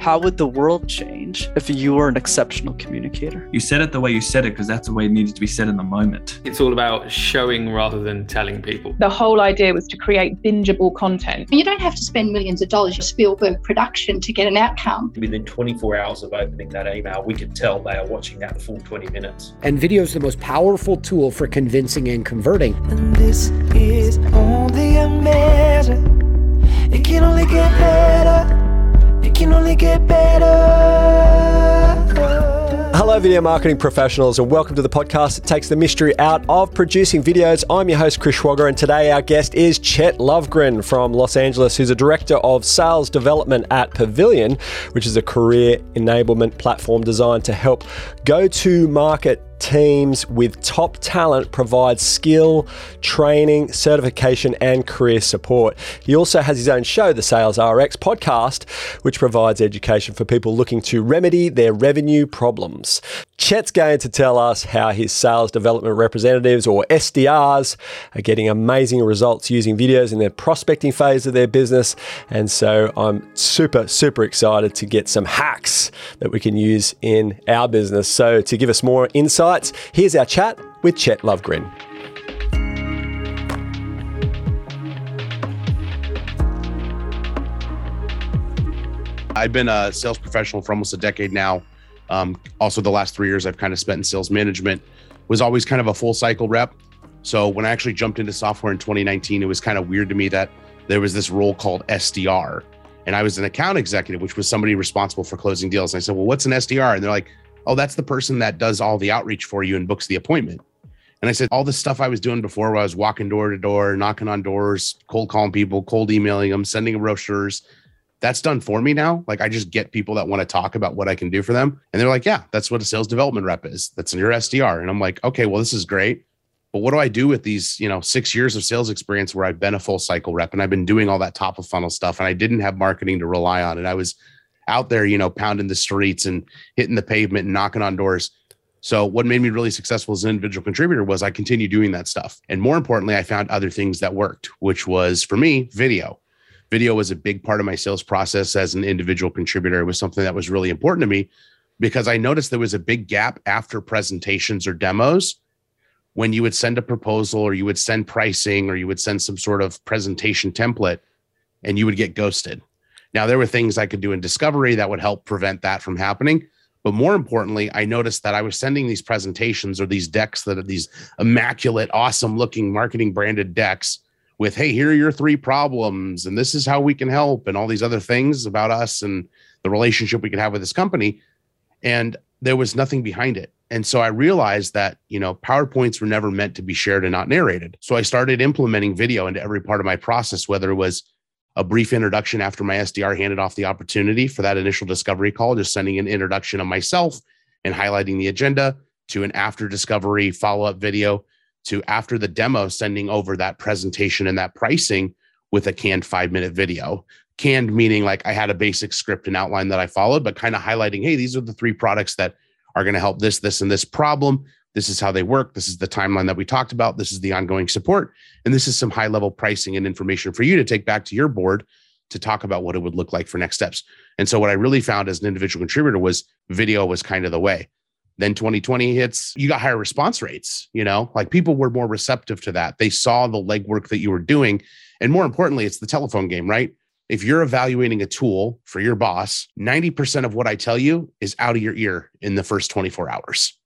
How would the world change if you were an exceptional communicator? You said it the way you said it because that's the way it needed to be said in the moment. It's all about showing rather than telling people. The whole idea was to create bingeable content. You don't have to spend millions of dollars, your Spielberg production, to get an outcome. Within 24 hours of opening that email, we could tell they are watching that full 20 minutes. And video is the most powerful tool for convincing and converting. And this is only a measure. It can only get better. It can only get better. Hello, video marketing professionals, and welcome to the podcast that takes the mystery out of producing videos. I'm your host, Chris Schwager, and today our guest is Chet Lovegren from Los Angeles, who's a director of sales development at Pavilion, which is a career enablement platform designed to help go-to-market teams with top talent provide skill, training, certification, and career support. He also has his own show, the Sales RX Podcast, which provides education for people looking to remedy their revenue problems. Chet's going to tell us how his sales development representatives, or SDRs, are getting amazing results using videos in their prospecting phase of their business. And so I'm super excited to get some hacks that we can use in our business. So to give us more insight, here's our chat with Chet Lovegren. I've been a sales professional for almost a decade now. Also, the last 3 years I've kind of spent in sales management. Was always kind of a full cycle rep. So when I actually jumped into software in 2019, it was kind of weird to me that there was this role called SDR. And I was an account executive, which was somebody responsible for closing deals. And I said, well, what's an SDR? And they're like, oh, that's the person that does all the outreach for you and books the appointment. And I said, all the stuff I was doing before where I was walking door to door, knocking on doors, cold calling people, cold emailing them, sending them brochures, that's done for me now. Like, I just get people that want to talk about what I can do for them. And they're like, yeah, that's what a sales development rep is. That's your SDR. And I'm like, okay, well, this is great. But what do I do with these, 6 years of sales experience where I've been a full cycle rep and I've been doing all that top of funnel stuff and I didn't have marketing to rely on. And I was out there, pounding the streets and hitting the pavement and knocking on doors. So what made me really successful as an individual contributor was I continued doing that stuff. And more importantly, I found other things that worked, which was, for me, video. Video was a big part of my sales process as an individual contributor. It was something that was really important to me because I noticed there was a big gap after presentations or demos when you would send a proposal or you would send pricing or you would send some sort of presentation template and you would get ghosted. Now, there were things I could do in discovery that would help prevent that from happening. But more importantly, I noticed that I was sending these presentations or these decks that are these immaculate, awesome looking marketing branded decks with, hey, here are your 3 problems and this is how we can help and all these other things about us and the relationship we could have with this company. And there was nothing behind it. And so I realized that, PowerPoints were never meant to be shared and not narrated. So I started implementing video into every part of my process, whether it was a brief introduction after my SDR handed off the opportunity for that initial discovery call, just sending an introduction of myself and highlighting the agenda, to an after discovery follow-up video, to after the demo, sending over that presentation and that pricing with a canned 5-minute video. Canned meaning like I had a basic script and outline that I followed, but kind of highlighting, hey, these are the 3 products that are going to help this, this, and this problem. This is how they work. This is the timeline that we talked about. This is the ongoing support. And this is some high-level pricing and information for you to take back to your board to talk about what it would look like for next steps. And so what I really found as an individual contributor was video was kind of the way. Then 2020 hits, you got higher response rates, like people were more receptive to that. They saw the legwork that you were doing. And more importantly, it's the telephone game, right? If you're evaluating a tool for your boss, 90% of what I tell you is out of your ear in the first 24 hours.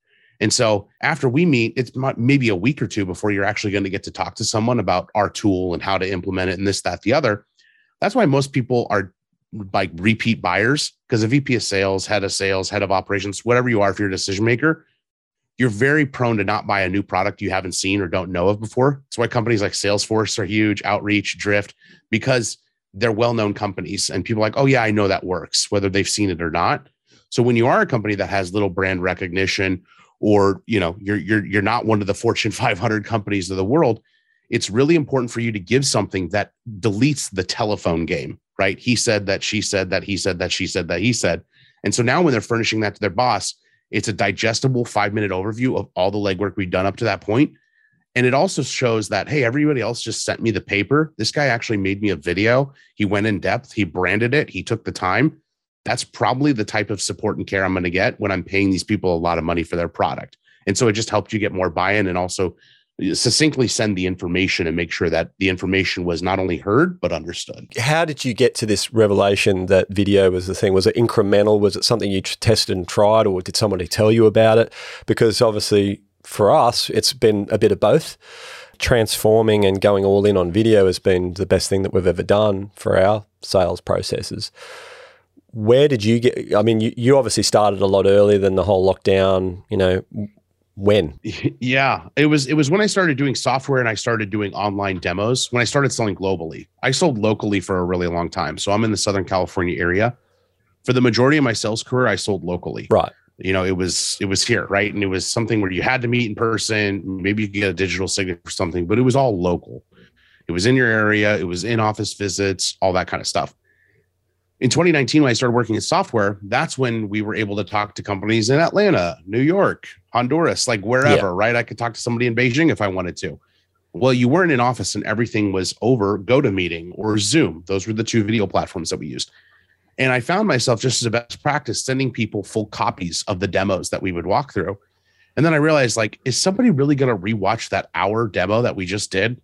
And so after we meet, it's maybe a week or two before you're actually going to get to talk to someone about our tool and how to implement it and this, that, the other. That's why most people are like repeat buyers, because a VP of sales, head of sales, head of operations, whatever you are, if you're a decision maker, you're very prone to not buy a new product you haven't seen or don't know of before. That's why companies like Salesforce are huge, Outreach, Drift, because they're well-known companies and people are like, oh yeah, I know that works, whether they've seen it or not. So when you are a company that has little brand recognition, or you're not one of the Fortune 500 companies of the world, it's really important for you to give something that deletes the telephone game, right? He said that, she said that, he said that, she said that, he said. And so now when they're furnishing that to their boss, it's a digestible 5-minute overview of all the legwork we've done up to that point. And it also shows that, hey, everybody else just sent me the paper. This guy actually made me a video. He went in depth, he branded it, he took the time. that's probably the type of support and care I'm going to get when I'm paying these people a lot of money for their product. And so it just helped you get more buy-in and also succinctly send the information and make sure that the information was not only heard, but understood. How did you get to this revelation that video was the thing? Was it incremental? Was it something you tested and tried, or did somebody tell you about it? Because obviously for us, it's been a bit of both. Transforming and going all in on video has been the best thing that we've ever done for our sales processes. Where did you get, I mean, you obviously started a lot earlier than the whole lockdown, you know, when? Yeah, it was when I started doing software and I started doing online demos, when I started selling globally. I sold locally for a really long time. So I'm in the Southern California area. For the majority of my sales career, I sold locally. Right. You know, it was here, right? And it was something where you had to meet in person, maybe you could get a digital signature or something, but it was all local. It was in your area, it was in office visits, all that kind of stuff. In 2019, when I started working in software, that's when we were able to talk to companies in Atlanta, New York, Honduras, like wherever, right? I could talk to somebody in Beijing if I wanted to. Well, you weren't in office and everything was over GoToMeeting or Zoom. Those were the two video platforms that we used. And I found myself, just as a best practice, sending people full copies of the demos that we would walk through. And then I realized, like, is somebody really going to rewatch that hour demo that we just did?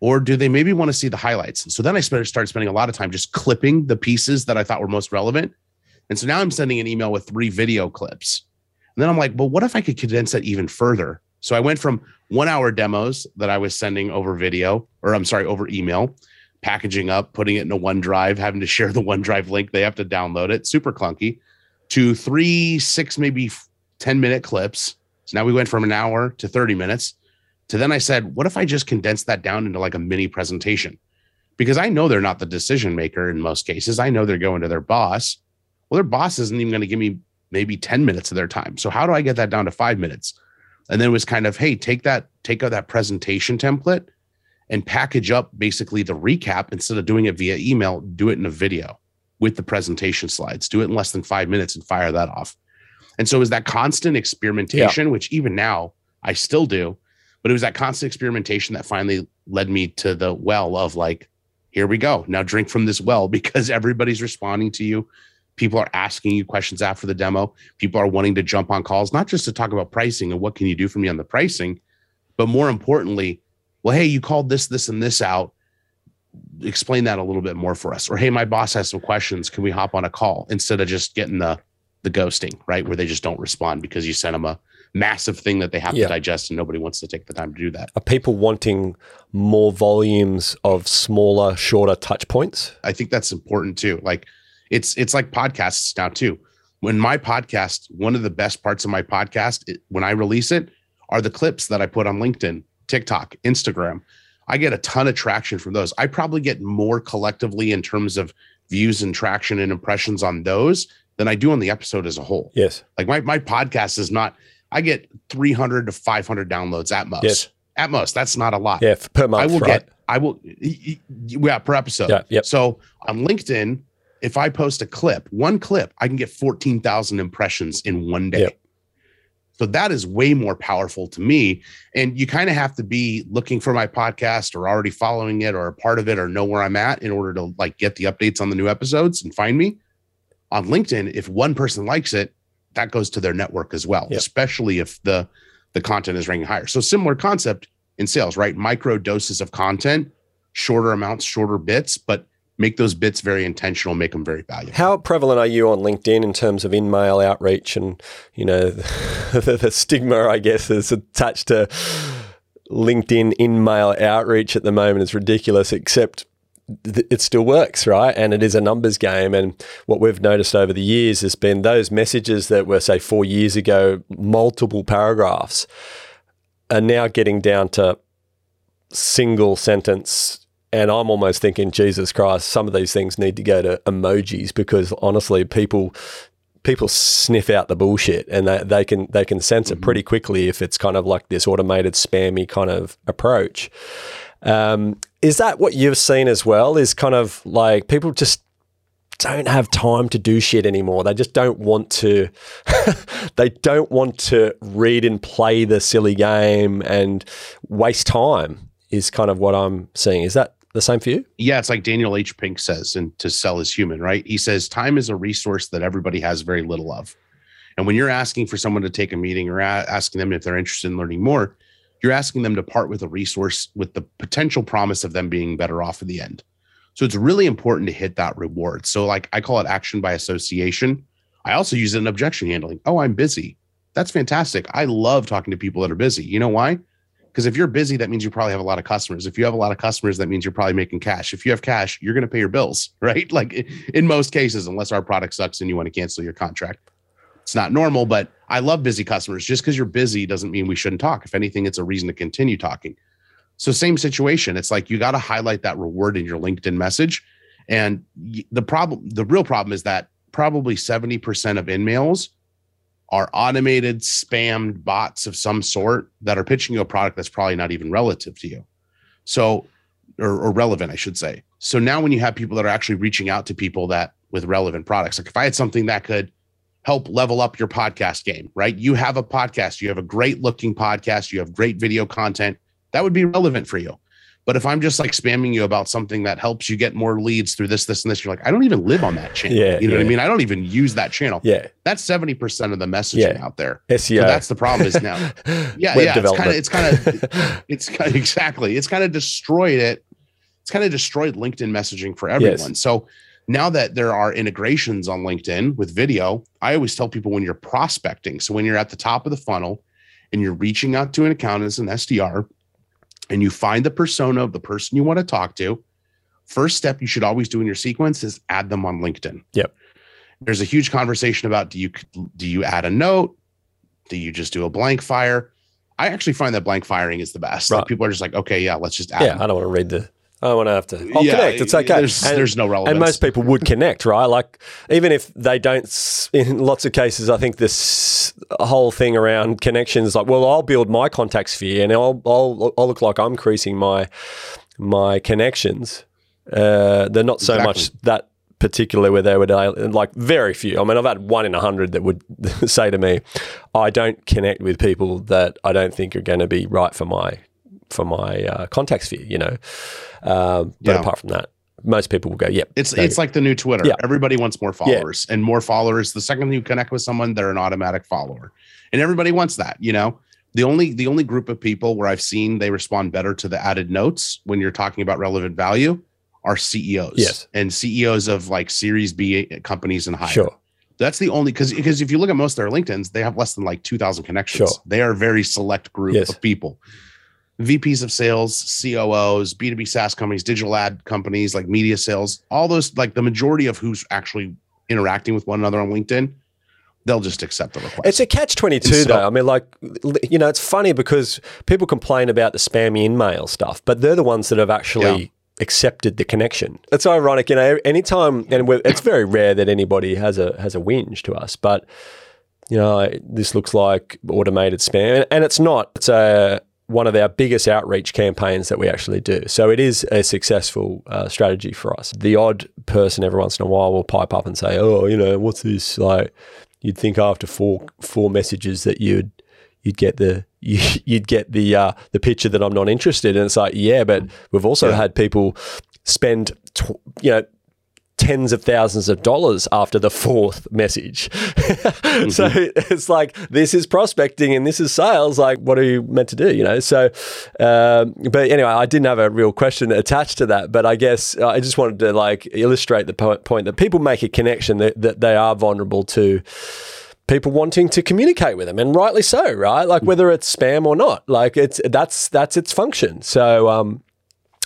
Or do they maybe want to see the highlights? And so then I started spending a lot of time just clipping the pieces that I thought were most relevant. And so now I'm sending an email with 3 video clips. And then I'm like, well, what if I could condense that even further? So I went from 1-hour demos that I was sending over email, packaging up, putting it in a OneDrive, having to share the OneDrive link. They have to download it, super clunky, to 3, 6, maybe 10-minute clips. So now we went from an hour to 30 minutes. To then I said, what if I just condense that down into like a mini presentation? Because I know they're not the decision maker in most cases. I know they're going to their boss. Well, their boss isn't even going to give me maybe 10 minutes of their time. So how do I get that down to 5 minutes? And then it was kind of, hey, take out that presentation template and package up basically the recap. Instead of doing it via email, do it in a video with the presentation slides. Do it in less than 5 minutes and fire that off. And so it was that constant experimentation, which even now I still do. But it was that constant experimentation that finally led me to the well of like, here we go. Now drink from this well, because everybody's responding to you. People are asking you questions after the demo. People are wanting to jump on calls, not just to talk about pricing and what can you do for me on the pricing, but more importantly, well, hey, you called this, this, and this out. Explain that a little bit more for us. Or, hey, my boss has some questions. Can we hop on a call? Instead of just getting the ghosting, right? Where they just don't respond because you sent them a massive thing that they have to digest, and nobody wants to take the time to do that. Are people wanting more volumes of smaller, shorter touch points? I think that's important too. Like it's like podcasts now too. When my podcast, one of the best parts of my podcast, when I release it, are the clips that I put on LinkedIn, TikTok, Instagram. I get a ton of traction from those. I probably get more collectively in terms of views and traction and impressions on those than I do on the episode as a whole. Yes. Like my podcast is not... I get 300 to 500 downloads at most. Yes. At most, that's not a lot. Yeah, per month. Per episode. Yeah, yep. So on LinkedIn, if I post a clip, one clip, I can get 14,000 impressions in one day. Yep. So that is way more powerful to me. And you kind of have to be looking for my podcast or already following it or a part of it or know where I'm at in order to like get the updates on the new episodes and find me. On LinkedIn, if one person likes it, that goes to their network as well, especially if the content is ranking higher. So similar concept in sales, right? Micro doses of content, shorter amounts, shorter bits, but make those bits very intentional, make them very valuable. How prevalent are you on LinkedIn in terms of in-mail outreach and, you know, the stigma, I guess, is attached to LinkedIn in-mail outreach at the moment is ridiculous, except it still works, right? And it is a numbers game. And what we've noticed over the years has been those messages that were, say, 4 years ago, multiple paragraphs, are now getting down to single sentence. And I'm almost thinking, Jesus Christ, some of these things need to go to emojis, because honestly, people sniff out the bullshit, and they can sense it pretty quickly if it's kind of like this automated spammy kind of approach. Is that what you've seen as well, is kind of like people just don't have time to do shit anymore? They just don't want to read and play the silly game and waste time is kind of what I'm seeing. Is that the same for you? Yeah, it's like Daniel H. Pink says, and to Sell is Human, right? He says, time is a resource that everybody has very little of. And when you're asking for someone to take a meeting or asking them if they're interested in learning more, you're asking them to part with a resource with the potential promise of them being better off in the end. So it's really important to hit that reward. So like I call it action by association. I also use it in objection handling. Oh, I'm busy. That's fantastic. I love talking to people that are busy. You know why? Because if you're busy, that means you probably have a lot of customers. If you have a lot of customers, that means you're probably making cash. If you have cash, you're going to pay your bills, right? Like in most cases, unless our product sucks and you want to cancel your contract. It's not normal, but I love busy customers. Just because you're busy doesn't mean we shouldn't talk. If anything, it's a reason to continue talking. So same situation. It's like you got to highlight that reward in your LinkedIn message. And the real problem is that probably 70% of InMails are automated, spammed bots of some sort that are pitching you a product that's probably not even relative to you. So, or relevant, I should say. So now when you have people that are actually reaching out to people that with relevant products, like if I had something that could help level up your podcast game, right? You have a podcast, you have a great looking podcast, you have great video content that would be relevant for you. But if I'm just like spamming you about something that helps you get more leads through this, this, and this, you're like, I don't even live on that channel. Yeah, you know what I mean? I don't even use that channel. Yeah. That's 70% of the messaging out there. SEO. So that's the problem is now. It's kind of destroyed LinkedIn messaging for everyone. Yes. So now that there are integrations on LinkedIn with video, I always tell people when you're prospecting. So when you're at the top of the funnel and you're reaching out to an account as an SDR and you find the persona of the person you want to talk to, first step you should always do in your sequence is add them on LinkedIn. Yep. There's a huge conversation about do you add a note? Do you just do a blank fire? I actually find that blank firing is the best. Right. Like people are just like, okay, yeah, let's just add them. I don't want to read the... I don't want to have to. I'll connect. It's okay. There's no relevance. And most people would connect, right? Like, even if they don't, in lots of cases, I think this whole thing around connections, like, well, I'll build my contact sphere and I'll look like I'm increasing my connections. They're not so much that particular where they would, like, very few. I mean, I've had 1 in 100 that would say to me, I don't connect with people that I don't think are going to be right for my contact sphere, you know. But apart from that, most people will go, yep. It's like the new Twitter. Yep. Everybody wants more followers and more followers. The second you connect with someone, they're an automatic follower. And everybody wants that, you know. The only group of people where I've seen they respond better to the added notes when you're talking about relevant value are CEOs. Yes. And CEOs of like Series B companies and higher. Sure. That's the only, because if you look at most of their LinkedIns, they have less than like 2,000 connections. Sure. They are a very select group of people. VPs of sales, COOs, B2B SaaS companies, digital ad companies, like media sales, all those, like the majority of who's actually interacting with one another on LinkedIn, they'll just accept the request. It's a catch-22 though. I mean, like, you know, it's funny because people complain about the spammy InMail stuff, but they're the ones that have actually accepted the connection. It's ironic, you know, anytime, and it's very rare that anybody has a whinge to us, but, you know, this looks like automated spam, and it's not. It's a... one of our biggest outreach campaigns that we actually do. So it is a successful strategy for us. The odd person every once in a while will pipe up and say, oh, you know, what's this? Like, you'd think after four messages that you'd get the picture that I'm not interested. And it's like, yeah, but we've also had people spend, tens of thousands of dollars after the fourth message. Mm-hmm. So it's like, this is prospecting and this is sales. Like, what are you meant to do? You know, so, but anyway, I didn't have a real question attached to that, but I guess I just wanted to like illustrate the point that people make a connection that they are vulnerable to people wanting to communicate with them, and rightly so, right? Like whether it's spam or not, like that's its function. So,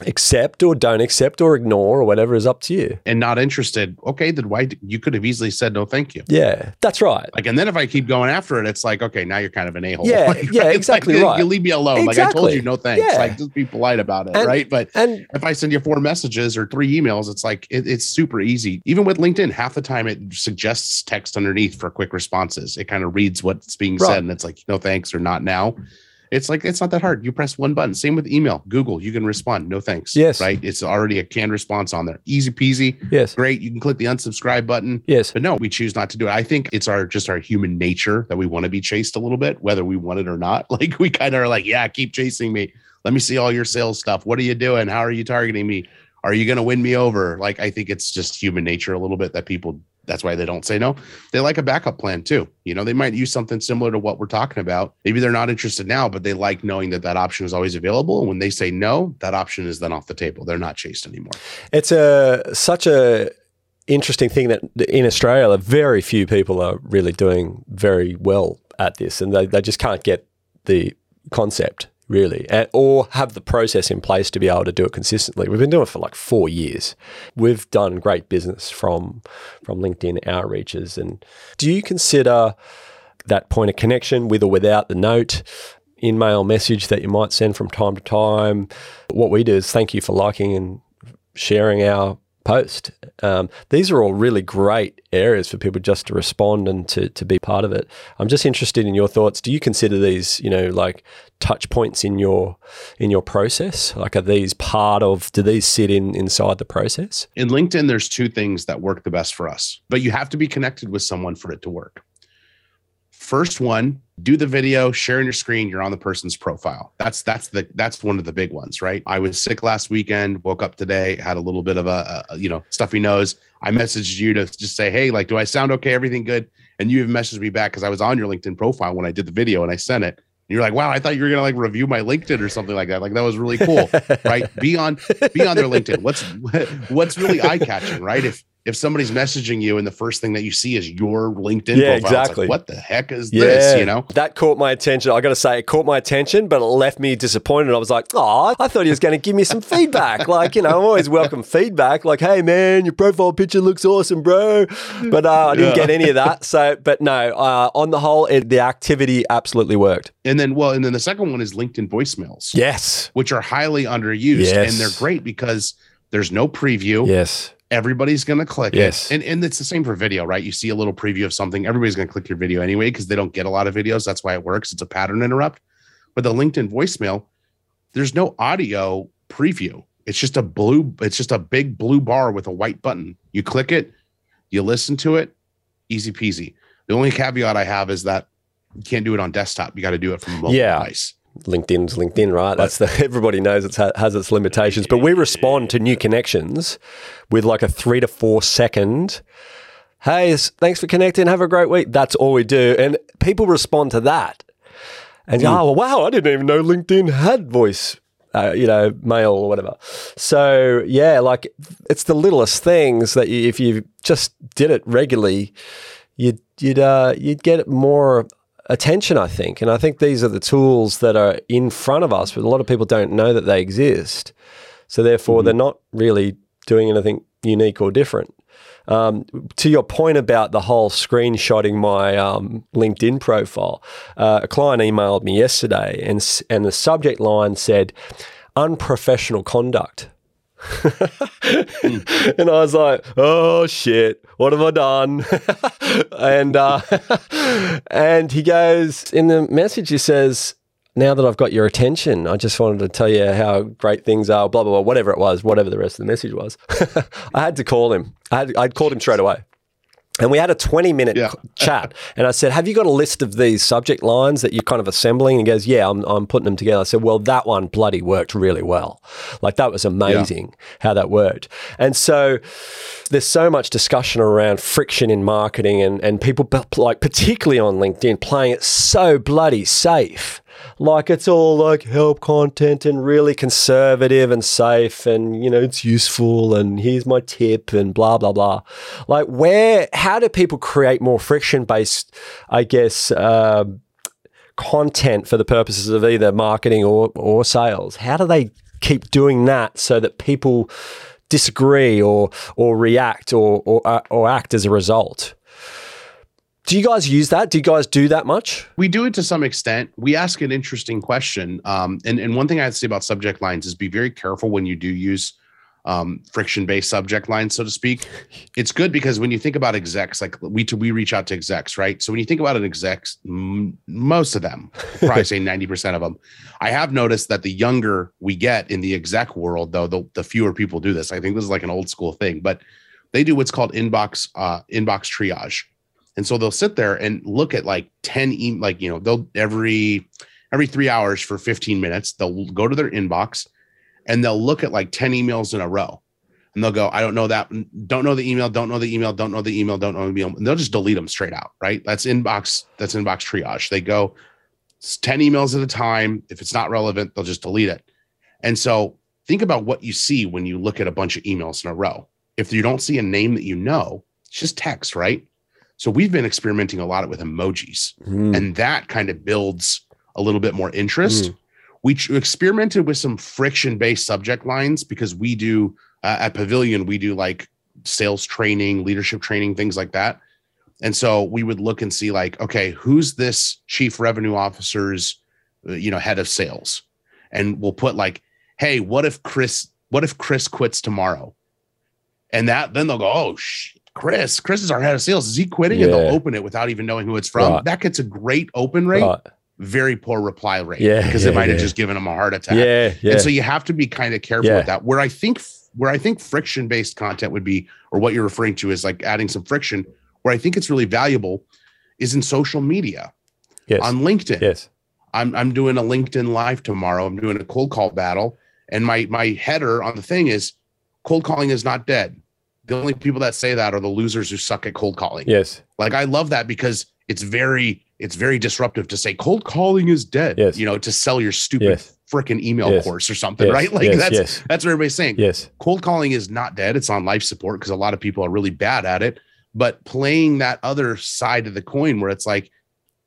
accept or don't accept or ignore or whatever is up to you. And not interested. Okay, then why? You could have easily said no, thank you. Yeah, that's right. Like, and then if I keep going after it, it's like, okay, now you're kind of an a-hole. Yeah, like, yeah, right? Exactly, like, right. You leave me alone. Exactly. Like I told you, no thanks. Yeah. Like just be polite about it, right? But if I send you 4 messages or 3 emails, it's like it's super easy. Even with LinkedIn, half the time it suggests text underneath for quick responses. It kind of reads what's being said, and it's like no thanks or not now. It's like, it's not that hard. You press one button. Same with email, Google, you can respond. No thanks. Yes. Right. It's already a canned response on there. Easy peasy. Yes. Great. You can click the unsubscribe button. Yes. But no, we choose not to do it. I think it's our human nature that we want to be chased a little bit, whether we want it or not. Like we kind of are like, yeah, keep chasing me. Let me see all your sales stuff. What are you doing? How are you targeting me? Are you going to win me over? Like, I think it's just human nature a little bit that people, that's why they don't say no. They like a backup plan too. You know, they might use something similar to what we're talking about. Maybe they're not interested now, but they like knowing that that option is always available. And when they say no, that option is then off the table. They're not chased anymore. It's such an interesting thing that in Australia, very few people are really doing very well at this. And they just can't get the concept really, or have the process in place to be able to do it consistently. We've been doing it for like 4 years. We've done great business from LinkedIn outreaches. And do you consider that point of connection with or without the note, in-mail message that you might send from time to time? What we do is thank you for liking and sharing our post. These are all really great areas for people just to respond and to be part of it. I'm just interested in your thoughts. Do you consider these, you know, like touch points in your process? Like, are these part of, do these sit inside the process? In LinkedIn, there's two things that work the best for us, but you have to be connected with someone for it to work. First one, do the video, sharing your screen, you're on the person's profile. That's one of the big ones, right? I was sick last weekend, woke up today, had a little bit of a stuffy nose. I messaged you to just say, hey, like, do I sound okay? Everything good? And you have messaged me back because I was on your LinkedIn profile when I did the video and I sent it. And you're like, wow, I thought you were gonna like review my LinkedIn or something like that. Like, that was really cool, right? Be on their LinkedIn. What's really eye catching, right? If somebody's messaging you and the first thing that you see is your LinkedIn profile, exactly. It's like, what the heck is this? You know, that caught my attention. I got to say, it caught my attention, but it left me disappointed. I was like, oh, I thought he was going to give me some feedback. Like, you know, I always welcome feedback. Like, hey, man, your profile picture looks awesome, bro. But I didn't get any of that. So, but no, on the whole, the activity absolutely worked. And then the second one is LinkedIn voicemails. Yes, which are highly underused, yes. And they're great because there's no preview. Yes. Everybody's going to click it. And it's the same for video, right? You see a little preview of something. Everybody's going to click your video anyway because they don't get a lot of videos. That's why it works. It's a pattern interrupt. But the LinkedIn voicemail, there's no audio preview. It's just a big blue bar with a white button. You click it, you listen to it, easy peasy. The only caveat I have is that you can't do it on desktop. You got to do it from a mobile device. LinkedIn's LinkedIn, right? Everybody knows it has its limitations, but we respond to new connections with like a 3 to 4 second, hey, thanks for connecting, have a great week. That's all we do. And people respond to that. And oh, wow, I didn't even know LinkedIn had voice, mail or whatever. So yeah, like it's the littlest things that if you just did it regularly, you'd get more attention, I think. And I think these are the tools that are in front of us, but a lot of people don't know that they exist. So therefore, they're not really doing anything unique or different. To your point about the whole screenshotting my LinkedIn profile, a client emailed me yesterday and the subject line said, unprofessional conduct. And I was like, oh shit, what have I done? and he goes, in the message he says, now that I've got your attention, I just wanted to tell you how great things are, blah, blah, blah, whatever it was, whatever the rest of the message was. I had to call him. I'd called him straight away. And we had a 20-minute chat. And I said, have you got a list of these subject lines that you're kind of assembling? And he goes, yeah, I'm putting them together. I said, well, that one bloody worked really well. Like, that was amazing how that worked. And so there's so much discussion around friction in marketing and people, like particularly on LinkedIn, playing it so bloody safe. Like, it's all like help content and really conservative and safe and, you know, it's useful and here's my tip and blah, blah, blah. Like, how do people create more friction-based, I guess, content for the purposes of either marketing or sales? How do they keep doing that so that people disagree or react or act as a result? Do you guys use that? Do you guys do that much? We do it to some extent. We ask an interesting question. And one thing I have to say about subject lines is be very careful when you do use friction-based subject lines, so to speak. It's good because when you think about execs, like we reach out to execs, right? So when you think about an execs, most of them, probably say 90% of them, I have noticed that the younger we get in the exec world, though, the fewer people do this. I think this is like an old school thing, but they do what's called inbox triage. And so they'll sit there and look at like 10, every every 3 hours for 15 minutes, they'll go to their inbox and they'll look at like 10 emails in a row. And they'll go, I don't know that. Don't know the email. Don't know the email. Don't know the email. Don't know the email. And they'll just delete them straight out. Right. That's inbox triage. They go 10 emails at a time. If it's not relevant, they'll just delete it. And so think about what you see when you look at a bunch of emails in a row. If you don't see a name that you know, it's just text, right? So we've been experimenting a lot with emojis, and that kind of builds a little bit more interest. We experimented with some friction-based subject lines because we do at Pavilion, we do like sales training, leadership training, things like that. And so we would look and see like, okay, who's this chief revenue officer's, head of sales? And we'll put like, hey, what if Chris quits tomorrow? And then they'll go, oh, Chris is our head of sales. Is he quitting? Yeah. And they'll open it without even knowing who it's from. Right. That gets a great open rate. Right. Very poor reply rate because it might have just given them a heart attack. And so you have to be kind of careful with that. Where I think friction-based content would be, or what you're referring to is like adding some friction, where I think it's really valuable is in social media. Yes. On LinkedIn. Yes. I'm doing a LinkedIn live tomorrow. I'm doing a cold call battle. And my header on the thing is cold calling is not dead. The only people that say that are the losers who suck at cold calling. Yes. Like I love that because it's very disruptive to say cold calling is dead, yes. To sell your stupid freaking email course or something, right? Like that's what everybody's saying. Yes. Cold calling is not dead. It's on life support because a lot of people are really bad at it, but playing that other side of the coin where it's like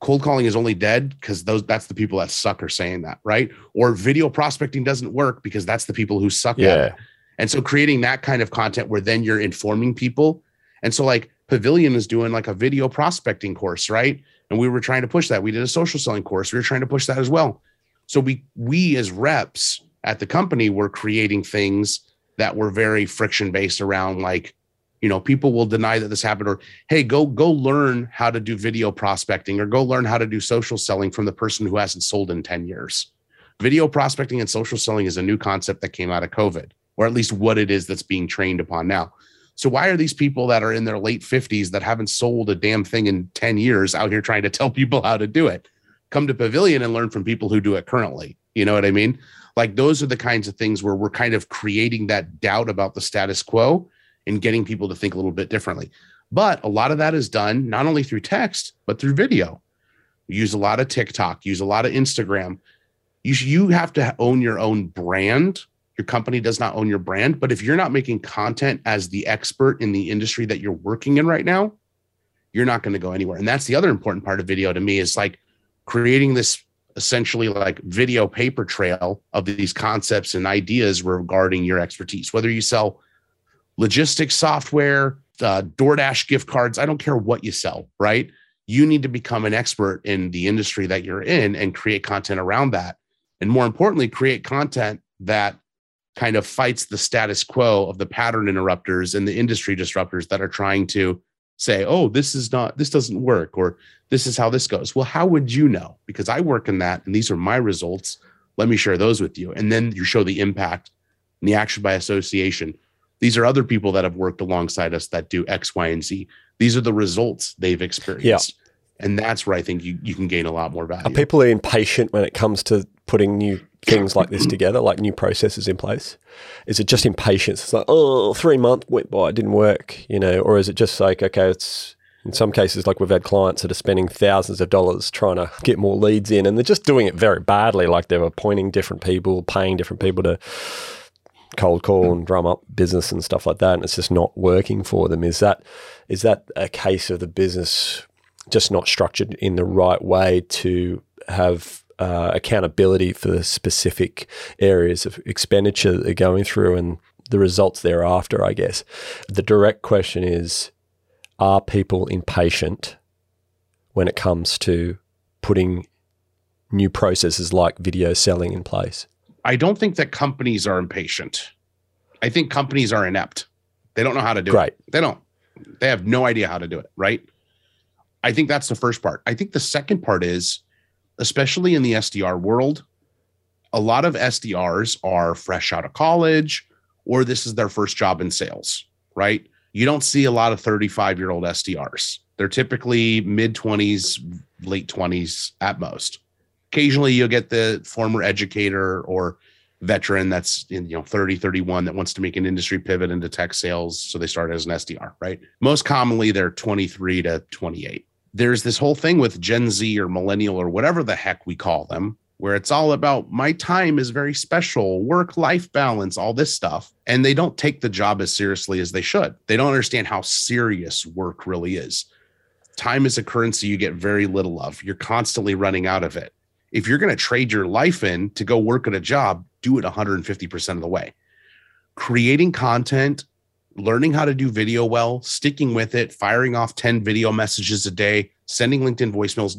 cold calling is only dead because that's the people that suck are saying that, right? Or video prospecting doesn't work because that's the people who suck at it. And so creating that kind of content where then you're informing people. And so like Pavilion is doing like a video prospecting course, right? And we were trying to push that. We did a social selling course. We were trying to push that as well. So we as reps at the company were creating things that were very friction-based around like, people will deny that this happened, or, hey, go learn how to do video prospecting, or go learn how to do social selling from the person who hasn't sold in 10 years. Video prospecting and social selling is a new concept that came out of COVID, or at least what it is that's being trained upon now. So why are these people that are in their late 50s that haven't sold a damn thing in 10 years out here trying to tell people how to do it? Come to Pavilion and learn from people who do it currently. You know what I mean? Like those are the kinds of things where we're kind of creating that doubt about the status quo and getting people to think a little bit differently. But a lot of that is done not only through text, but through video. We use a lot of TikTok, use a lot of Instagram. You have to own your own brand. Your company does not own your brand, but if you're not making content as the expert in the industry that you're working in right now, you're not going to go anywhere. And that's the other important part of video to me is like creating this essentially like video paper trail of these concepts and ideas regarding your expertise, whether you sell logistics software, DoorDash gift cards, I don't care what you sell, right? You need to become an expert in the industry that you're in and create content around that. And more importantly, create content that kind of fights the status quo of the pattern interrupters and the industry disruptors that are trying to say, oh, this doesn't work, or this is how this goes. Well, how would you know? Because I work in that and these are my results. Let me share those with you. And then you show the impact and the action by association. These are other people that have worked alongside us that do X, Y, and Z. These are the results they've experienced. Yeah. And that's where I think you can gain a lot more value. Are people impatient when it comes to putting new things like this together, like new processes in place? Is it just impatience? It's like, oh, 3 months went by, it didn't work, or is it just like, okay, it's in some cases, like we've had clients that are spending thousands of dollars trying to get more leads in and they're just doing it very badly. Like they're appointing different people, paying different people to cold call and drum up business and stuff like that. And it's just not working for them. Is that a case of the business just not structured in the right way to have accountability for the specific areas of expenditure that they're going through and the results thereafter, I guess. The direct question is, are people impatient when it comes to putting new processes like video selling in place? I don't think that companies are impatient. I think companies are inept. They don't know how to do it. They have no idea how to do it, right? I think that's the first part. I think the second part is, especially in the SDR world, a lot of SDRs are fresh out of college, or this is their first job in sales, right? You don't see a lot of 35-year-old SDRs. They're typically mid-20s, late 20s at most. Occasionally you'll get the former educator or veteran that's in, 30, 31 that wants to make an industry pivot into tech sales. So they start as an SDR, right? Most commonly they're 23 to 28. There's this whole thing with Gen Z or millennial or whatever the heck we call them, where it's all about my time is very special, work-life balance, all this stuff. And they don't take the job as seriously as they should. They don't understand how serious work really is. Time is a currency you get very little of. You're constantly running out of it. If you're going to trade your life in to go work at a job, do it 150% of the way. Creating content, learning how to do video well, sticking with it, firing off 10 video messages a day, sending LinkedIn voicemails.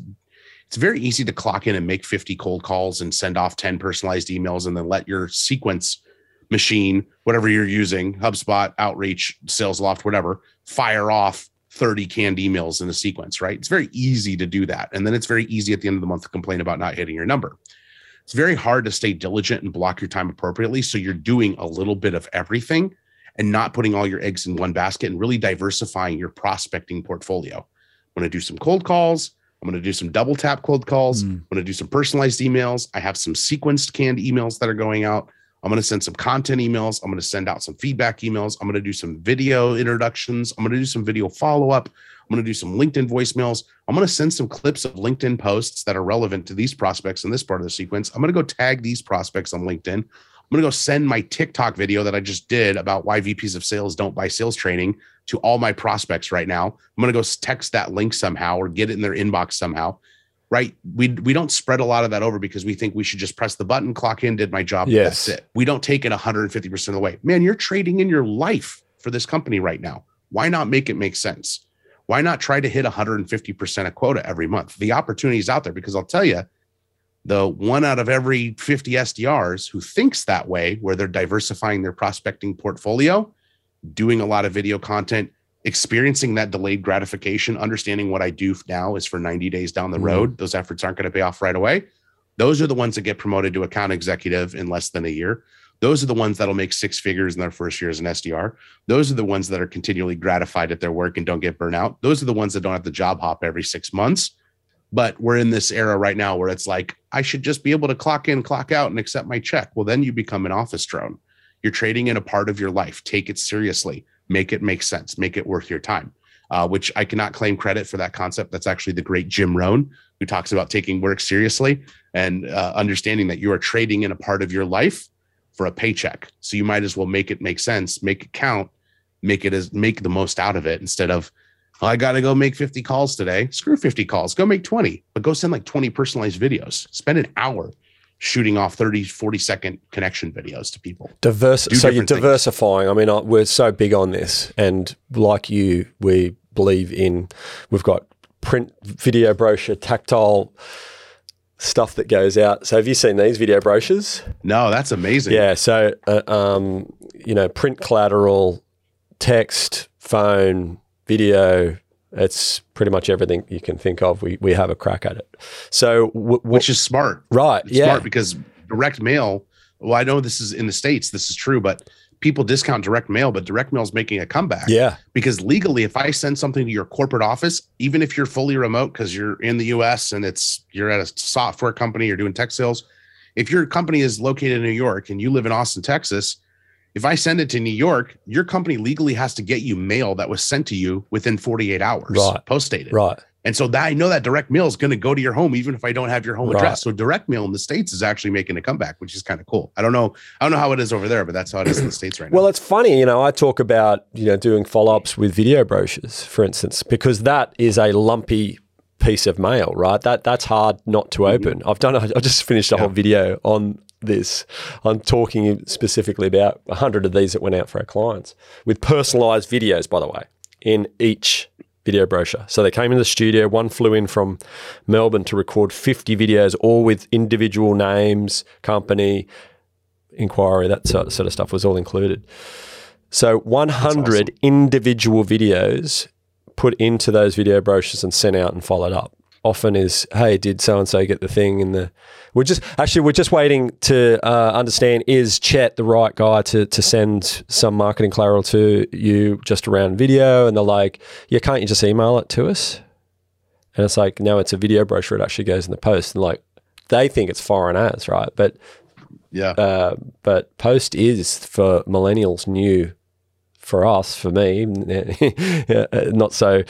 It's very easy to clock in and make 50 cold calls and send off 10 personalized emails and then let your sequence machine, whatever you're using, HubSpot, Outreach, Salesloft, whatever, fire off 30 canned emails in a sequence, right? It's very easy to do that. And then it's very easy at the end of the month to complain about not hitting your number. It's very hard to stay diligent and block your time appropriately. So you're doing a little bit of everything and not putting all your eggs in one basket and really diversifying your prospecting portfolio. I'm going to do some cold calls. I'm going to do some double tap cold calls. I'm going to do some personalized emails. I have some sequenced canned emails that are going out. I'm going to send some content emails. I'm going to send out some feedback emails. I'm going to do some video introductions. I'm going to do some video follow-up. I'm going to do some LinkedIn voicemails. I'm going to send some clips of LinkedIn posts that are relevant to these prospects in this part of the sequence. I'm going to go tag these prospects on LinkedIn. I'm going to go send my TikTok video that I just did about why VPs of sales don't buy sales training to all my prospects right now. I'm going to go text that link somehow or get it in their inbox somehow, right? We don't spread a lot of that over because we think we should just press the button, clock in, did my job. Yes. That's it. We don't take it 150% of the way. Man, you're trading in your life for this company right now. Why not make it make sense? Why not try to hit 150% of quota every month? The opportunity is out there because I'll tell you, the one out of every 50 SDRs who thinks that way, where they're diversifying their prospecting portfolio, doing a lot of video content, experiencing that delayed gratification, understanding what I do now is for 90 days down the road. Those efforts aren't going to pay off right away. Those are the ones that get promoted to account executive in less than a year. Those are the ones that'll make six figures in their first year as an SDR. Those are the ones that are continually gratified at their work and don't get burnt out. Those are the ones that don't have to job hop every 6 months. But we're in this era right now where it's like, I should just be able to clock in, clock out, and accept my check. Well, then you become an office drone. You're trading in a part of your life. Take it seriously. Make it make sense. Make it worth your time, which I cannot claim credit for that concept. That's actually the great Jim Rohn, who talks about taking work seriously and understanding that you are trading in a part of your life for a paycheck. So you might as well make it make sense, make it count, make the most out of it instead of, I got to go make 50 calls today. Screw 50 calls. Go make 20, but go send like 20 personalized videos. Spend an hour shooting off 30, 40-second connection videos to people. So you're diversifying. Things. I mean, we're so big on this. And like you, we believe in, we've got print, video brochure, tactile stuff that goes out. So have you seen these video brochures? No, that's amazing. Yeah. So, print collateral, text, phone, video, it's pretty much everything you can think of. We have a crack at it. So which is smart. Right. It's smart because direct mail, well, I know this is in the States, this is true, but people discount direct mail, but direct mail is making a comeback. Yeah. Because legally, if I send something to your corporate office, even if you're fully remote because you're in the US and you're at a software company, you're doing tech sales, if your company is located in New York and you live in Austin, Texas, if I send it to New York, your company legally has to get you mail that was sent to you within 48 hours, right, post-dated. Right. And so that, I know that direct mail is going to go to your home, even if I don't have your home address. So direct mail in the States is actually making a comeback, which is kind of cool. I don't know how it is over there, but that's how it is in the States right now. Well, it's funny. I talk about, doing follow-ups with video brochures, for instance, because that is a lumpy piece of mail, right? That's hard not to open. Mm-hmm. I just finished a whole video on this. I'm talking specifically about 100 of these that went out for our clients with personalized videos, by the way, in each video brochure. So they came into the studio, one flew in from Melbourne to record 50 videos, all with individual names, company, inquiry, that sort of stuff was all included. So 100 individual videos put into those video brochures and sent out and followed up. Often is, hey, did so-and-so get the thing in the... We're just waiting to understand, is Chet the right guy to send some marketing collateral to you just around video? And they're like, yeah, can't you just email it to us? And it's like, no, it's a video brochure. It actually goes in the post. And like, they think it's foreign ass, right? But yeah, but post is for millennials new. For us, for me, not so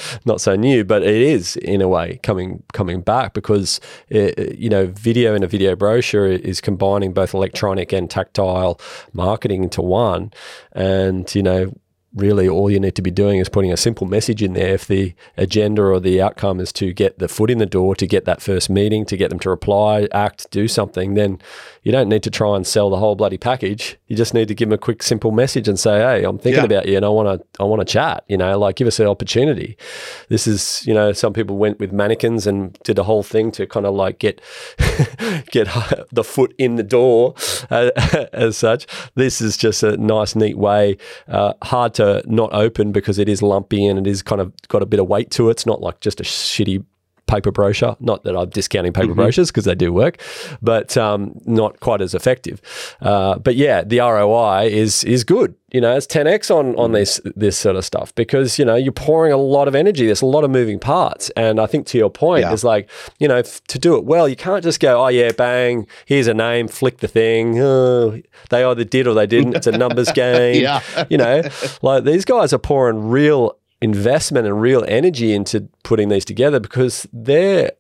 new, but it is in a way coming back because it, you know, video and a video brochure is combining both electronic and tactile marketing into one, and you know, really all you need to be doing is putting a simple message in there. If the agenda or the outcome is to get the foot in the door, to get that first meeting, to get them to reply, act, do something, then you don't need to try and sell the whole bloody package. You just need to give them a quick, simple message and say, hey, I'm thinking about you and I want to chat, you know, like give us an opportunity. This is, you know, some people went with mannequins and did a whole thing to kind of like get the foot in the door as such. This is just a nice, neat way, hard to not open because it is lumpy and it is kind of got a bit of weight to it. It's not like just a shitty paper brochure. Not that I'm discounting paper brochures because they do work, but not quite as effective. But yeah, the ROI is good. You know, it's 10x on this sort of stuff because, you know, you're pouring a lot of energy. There's a lot of moving parts. And I think to your point, it's like, you know, to do it well, you can't just go, oh, yeah, bang, here's a name, flick the thing. Oh, they either did or they didn't. It's a numbers game. You know, like these guys are pouring real investment and real energy into putting these together because their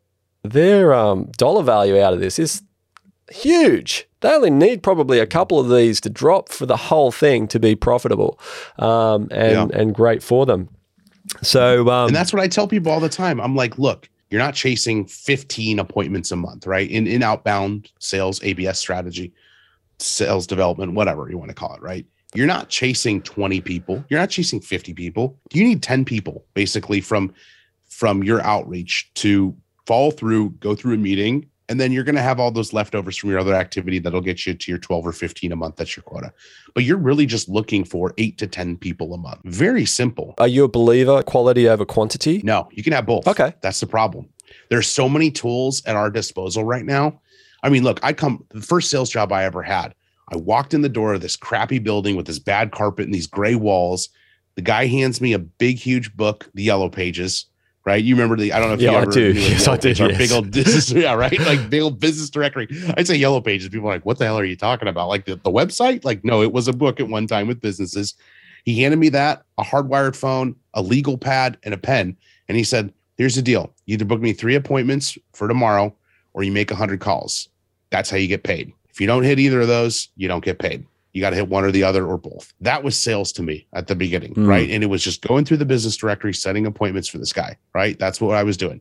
dollar value out of this is huge. They only need probably a couple of these to drop for the whole thing to be profitable and great for them. So and that's what I tell people all the time. I'm like, look, you're not chasing 15 appointments a month, right? In outbound sales, ABS strategy, sales development, whatever you want to call it, right? You're not chasing 20 people. You're not chasing 50 people. You need 10 people basically from your outreach to fall through, go through a meeting, and then you're going to have all those leftovers from your other activity that'll get you to your 12 or 15 a month. That's your quota. But you're really just looking for 8 to 10 people a month. Very simple. Are you a believer quality over quantity? No, you can have both. Okay. That's the problem. There's so many tools at our disposal right now. I mean, look, the first sales job I ever had, I walked in the door of this crappy building with this bad carpet and these gray walls. The guy hands me a big, huge book, the Yellow Pages, right? You remember I don't know if you ever knew. Yes, I did. Yes. Big old business, yeah, right? Like big old business directory. I'd say Yellow Pages. People are like, what the hell are you talking about? Like the website? Like, no, it was a book at one time with businesses. He handed me that, a hardwired phone, a legal pad, and a pen. And he said, here's the deal. You either book me 3 appointments for tomorrow or you make 100 calls. That's how you get paid. If you don't hit either of those, you don't get paid. You got to hit one or the other or both. That was sales to me at the beginning, right? And it was just going through the business directory, setting appointments for this guy, right? That's what I was doing.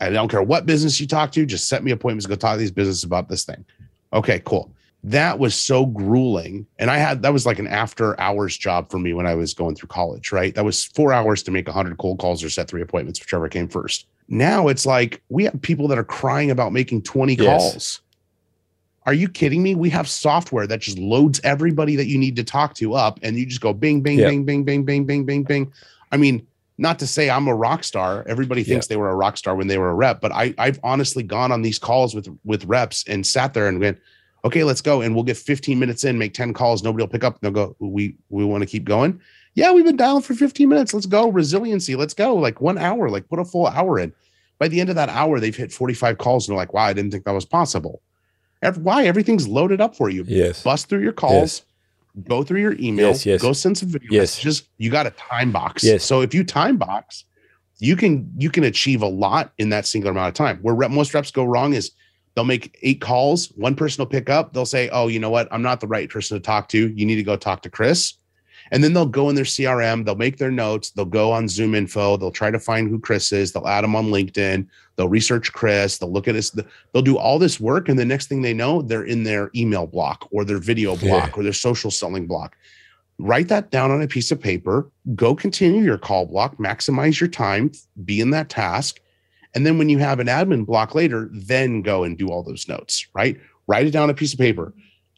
I don't care what business you talk to, just set me appointments, go talk to these businesses about this thing. Okay, cool. That was so grueling. And that was like an after hours job for me when I was going through college, right? That was 4 hours to make 100 cold calls or set 3 appointments, whichever came first. Now it's like we have people that are crying about making 20 calls. Are you kidding me? We have software that just loads everybody that you need to talk to up and you just go bing, bing, bing, bing, bing, bing, bing, bing, bing. I mean, not to say I'm a rock star. Everybody thinks they were a rock star when they were a rep, but I've honestly gone on these calls with reps and sat there and went, okay, let's go. And we'll get 15 minutes in, make 10 calls. Nobody will pick up. They'll go, we want to keep going. Yeah, we've been dialing for 15 minutes. Let's go. Resiliency. Let's go. Like 1 hour, like put a full hour in. By the end of that hour, they've hit 45 calls and they're like, wow, I didn't think that was possible. Why? Everything's loaded up for you. Yes. Bust through your calls, go through your emails, go send some video messages. You got a time box. Yes. So if you time box, you can achieve a lot in that singular amount of time. Where most reps go wrong is they'll make 8 calls. One person will pick up. They'll say, oh, you know what? I'm not the right person to talk to. You need to go talk to Chris. And then they'll go in their CRM. They'll make their notes. They'll go on Zoom info. They'll try to find who Chris is. They'll add him on LinkedIn. They'll research Chris. They'll look at his. They'll do all this work. And the next thing they know, they're in their email block or their video block or their social selling block. Write that down on a piece of paper. Go continue your call block. Maximize your time. Be in that task. And then when you have an admin block later, then go and do all those notes, right? Write it down on a piece of paper.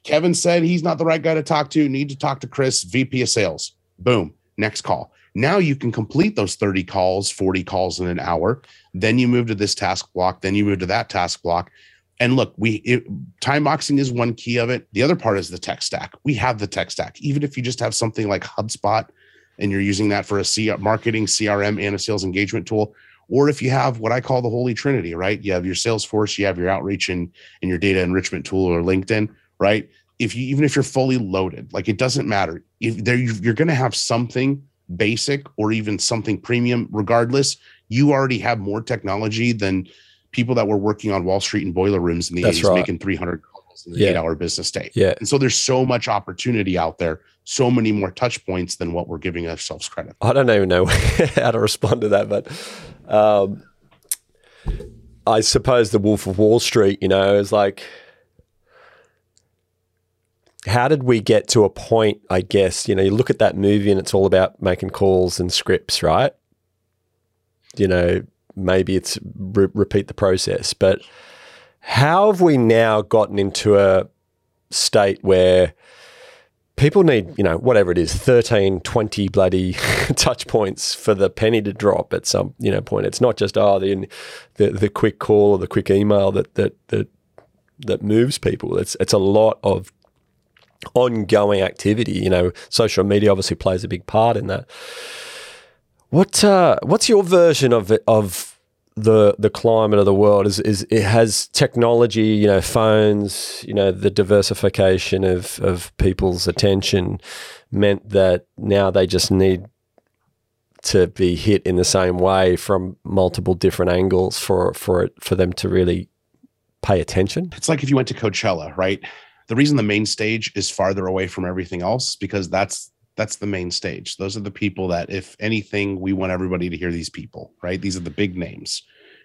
Kevin said he's not the right guy to talk to. Need to talk to Chris, VP of sales. Boom. Next call. Now you can complete those 30 calls, 40 calls in an hour. Then you move to this task block. Then you move to that task block. And look, time boxing is one key of it. The other part is the tech stack. We have the tech stack. Even if you just have something like HubSpot and you're using that for a marketing, CRM, and a sales engagement tool, Or if you have what I call the Holy Trinity, right? You have your Salesforce, you have your outreach and your data enrichment tool or LinkedIn, right? If you, even if you're fully loaded, like it doesn't matter. If there, you're going to have something basic or even something premium, regardless, you already have more technology than people that were working on Wall Street and boiler rooms in the 80s, making 300 calls in an 8-hour business day. Yeah. And so there's so much opportunity out there, so many more touch points than what we're giving ourselves credit for. I don't even know how to respond to that, but I suppose the Wolf of Wall Street, you know, is like, how did we get to a point, I guess, you know, you look at that movie and it's all about making calls and scripts, right? You know, maybe it's repeat the process, but how have we now gotten into a state where people need, you know, whatever it is, 13, 20 bloody touch points for the penny to drop at some, you know, point. It's not just, oh, the quick call or the quick email that moves people. It's a lot of ongoing activity, you know. Social media obviously plays a big part in that. What's your version of the climate of the world? Is it has technology, you know, phones, you know, the diversification of people's attention meant that now they just need to be hit in the same way from multiple different angles for them to really pay attention? It's like if you went to Coachella, right? The reason the main stage is farther away from everything else because that's the main stage. Those are the people that, if anything, we want everybody to hear these people, right? These are the big names.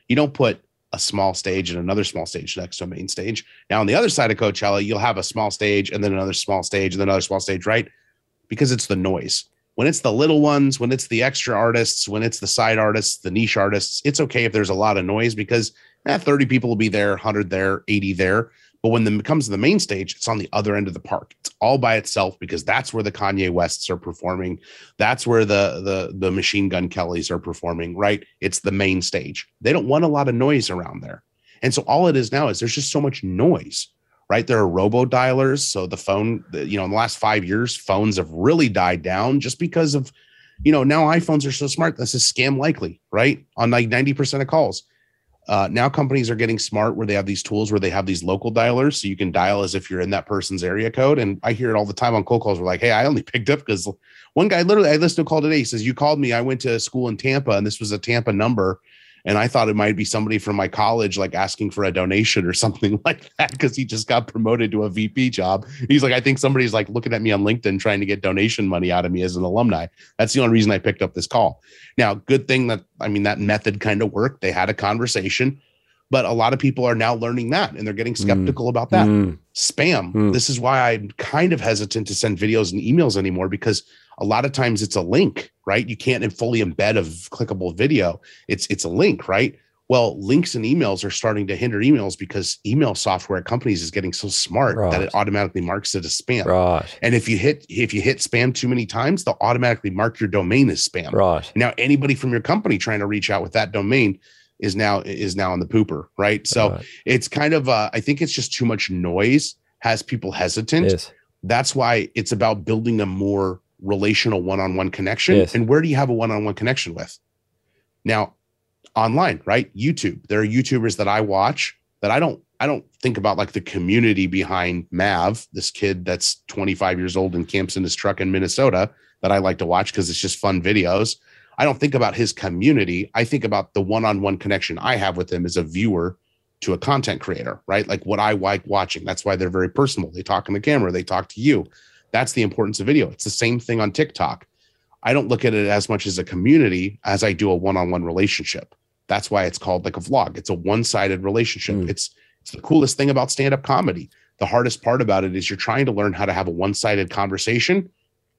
You don't put a small stage and another small stage next to a main stage. Now, on the other side of Coachella, you'll have a small stage and then another small stage and then another small stage, right? Because it's the noise. When it's the little ones, when it's the extra artists, when it's the side artists, the niche artists, it's okay if there's a lot of noise because 30 people will be there, 100 there, 80 there. But when it comes to the main stage, it's on the other end of the park. It's all by itself because that's where the Kanye Wests are performing. That's where the Machine Gun Kellys are performing, right? It's the main stage. They don't want a lot of noise around there. And so all it is now is there's just so much noise, right? There are robo-dialers. So the phone, you know, in the last 5 years, phones have really died down just because of, you know, now iPhones are so smart. This is scam likely, right? On like 90% of calls. Now companies are getting smart where they have these tools where they have these local dialers. So you can dial as if you're in that person's area code. And I hear it all the time on cold calls. We're like, hey, I only picked up because one guy literally, I listened to a call today. He says, you called me. I went to school in Tampa and this was a Tampa number. And I thought it might be somebody from my college, like asking for a donation or something like that. Because he just got promoted to a VP job. He's like, I think somebody's like looking at me on LinkedIn, trying to get donation money out of me as an alumni. That's the only reason I picked up this call. Now, good thing that, I mean, that method kind of worked. They had a conversation, but a lot of people are now learning that and they're getting skeptical about that. Spam. This is why I'm kind of hesitant to send videos and emails anymore, because a lot of times it's a link, right? You can't fully embed a clickable video. It's a link, right? Well, links and emails are starting to hinder emails because email software at companies is getting so smart that it automatically marks it as spam. And if you hit spam too many times, they'll automatically mark your domain as spam. Now, anybody from your company trying to reach out with that domain is now on the pooper, right? So it's kind of, I think it's just too much noise has people hesitant. That's why it's about building a more relational one-on-one connection. And where do you have a one-on-one connection with? Now, online, right? YouTube. There are YouTubers that I watch that I don't think about like the community behind Mav, this kid that's 25 years old and camps in his truck in Minnesota that I like to watch because it's just fun videos. I don't think about his community. I think about the one-on-one connection I have with him as a viewer to a content creator, right? Like what I like watching. That's why they're very personal. They talk on the camera. They talk to you. That's the importance of video. It's the same thing on TikTok. I don't look at it as much as a community as I do a one-on-one relationship. That's why it's called like a vlog. It's a one-sided relationship. It's the coolest thing about stand-up comedy. The hardest part about it is you're trying to learn how to have a one-sided conversation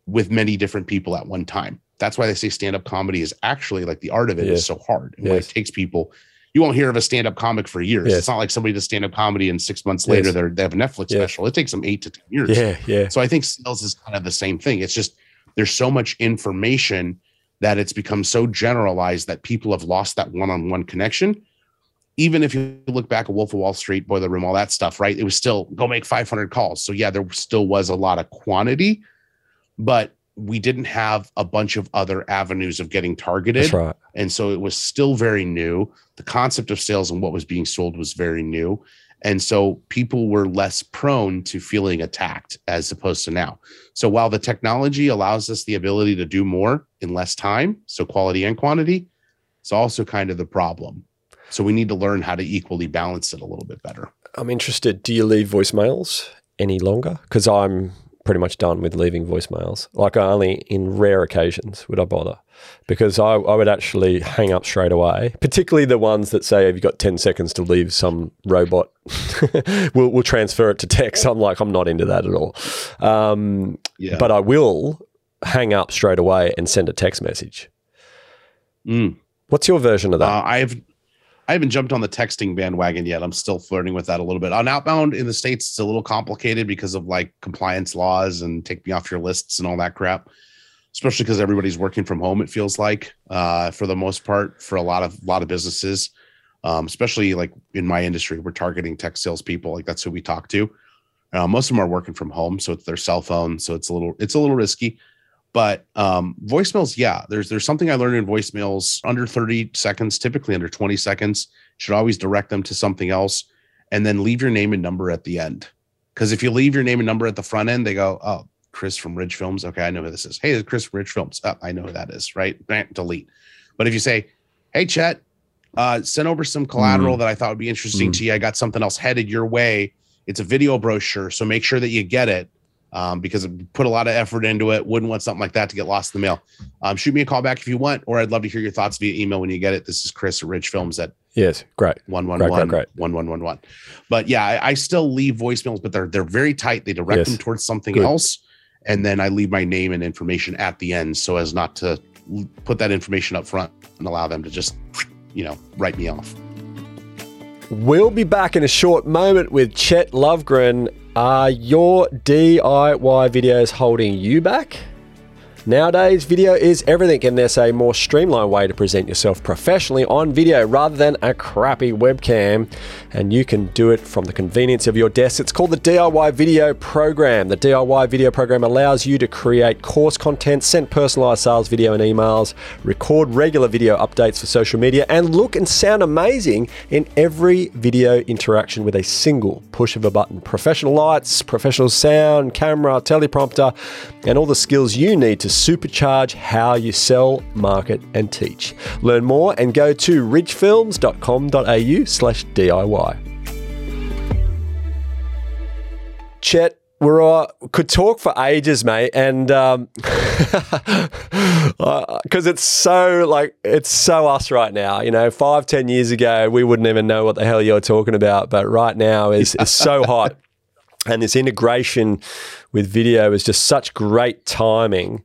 with many different people at one time. That's why they say stand-up comedy is actually like the art of it is so hard. And why it takes people, you won't hear of a stand-up comic for years. It's not like somebody does stand-up comedy and 6 months later they have a Netflix special. It takes them 8 to 10 years. So I think sales is kind of the same thing. It's just there's so much information that it's become so generalized that people have lost that one-on-one connection. Even if you look back at Wolf of Wall Street, Boiler Room, all that stuff, right? It was still go make 500 calls. So yeah, there still was a lot of quantity, but we didn't have a bunch of other avenues of getting targeted. That's right. And so it was still very new. The concept of sales and what was being sold was very new. And so people were less prone to feeling attacked as opposed to now. So while the technology allows us the ability to do more in less time, so quality and quantity, it's also kind of the problem. So we need to learn how to equally balance it a little bit better. I'm interested. Do you leave voicemails any longer? Because I'm pretty much done with leaving voicemails. Like, I only in rare occasions would I bother, because I would actually hang up straight away, particularly the ones that say, have you got 10 seconds to leave some robot? we'll transfer it to text. I'm like, I'm not into that at all. Yeah. But I will hang up straight away and send a text message. Mm. What's your version of that? I haven't jumped on the texting bandwagon yet. I'm still flirting with that a little bit. On outbound in the States, it's a little complicated because of like compliance laws and take me off your lists and all that crap, especially because everybody's working from home. It feels like for the most part, for a lot of businesses, especially like in my industry, we're targeting tech salespeople. Like, that's who we talk to. Most of them are working from home. So it's their cell phone. So it's a little risky. But voicemails, yeah, there's something I learned in voicemails under 30 seconds, typically under 20 seconds, should always direct them to something else and then leave your name and number at the end. Because if you leave your name and number at the front end, they go, oh, Chris from Rich Films. Okay, I know who this is. Hey, Chris from Rich Films. Oh, I know who that is, right? Delete. But if you say, hey, Chet, send over some collateral that I thought would be interesting to you. I got something else headed your way. It's a video brochure, so make sure that you get it. Because I put a lot of effort into it. Wouldn't want something like that to get lost in the mail. Shoot me a call back if you want, or I'd love to hear your thoughts via email when you get it. This is Chris at Rich Films at yes, great 111 1111. But yeah, I still leave voicemails, but they're very tight. They direct them towards something else, and then I leave my name and information at the end so as not to put that information up front and allow them to just write me off. We'll be back in a short moment with Chet Lovegren. Are your DIY videos holding you back? Nowadays, video is everything, and there's a more streamlined way to present yourself professionally on video rather than a crappy webcam, and you can do it from the convenience of your desk. It's called the DIY Video Program. The DIY Video Program allows you to create course content, send personalized sales video and emails, record regular video updates for social media, and look and sound amazing in every video interaction with a single push of a button. Professional lights, professional sound, camera, teleprompter, and all the skills you need to supercharge how you sell, market, and teach. Learn more and go to richfilms.com.au/DIY. Chet, we could talk for ages, mate, and because it's so us right now. 5-10 years ago, we wouldn't even know what the hell you're talking about, but right now is so hot. And this integration with video is just such great timing.